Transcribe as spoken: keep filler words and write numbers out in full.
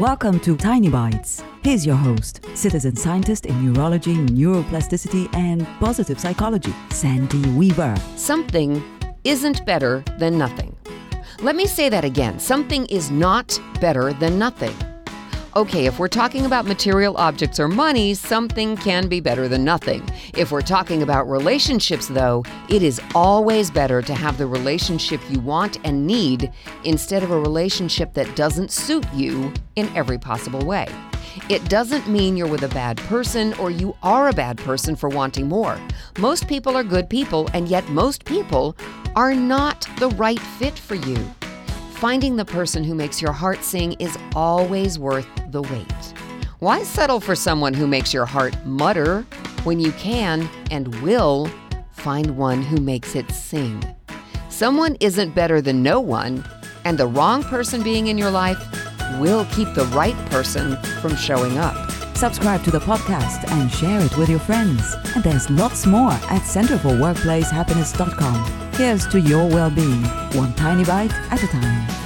Welcome to Tiny Bites. Here's your host, citizen scientist in neurology, neuroplasticity, and positive psychology, Sandy Weaver. Something isn't better than nothing. Let me say that again. Something is not better than nothing. Okay, if we're talking about material objects or money, something can be better than nothing. If we're talking about relationships, though, it is always better to have the relationship you want and need instead of a relationship that doesn't suit you in every possible way. It doesn't mean you're with a bad person or you are a bad person for wanting more. Most people are good people, and yet most people are not the right fit for you. Finding the person who makes your heart sing is always worth the wait. Why settle for someone who makes your heart mutter when you can and will find one who makes it sing? Someone isn't better than no one, and the wrong person being in your life will keep the right person from showing up. Subscribe to the podcast and share it with your friends. And there's lots more at Center for Workplace Happiness dot com. Here's to your well-being, one tiny bite at a time.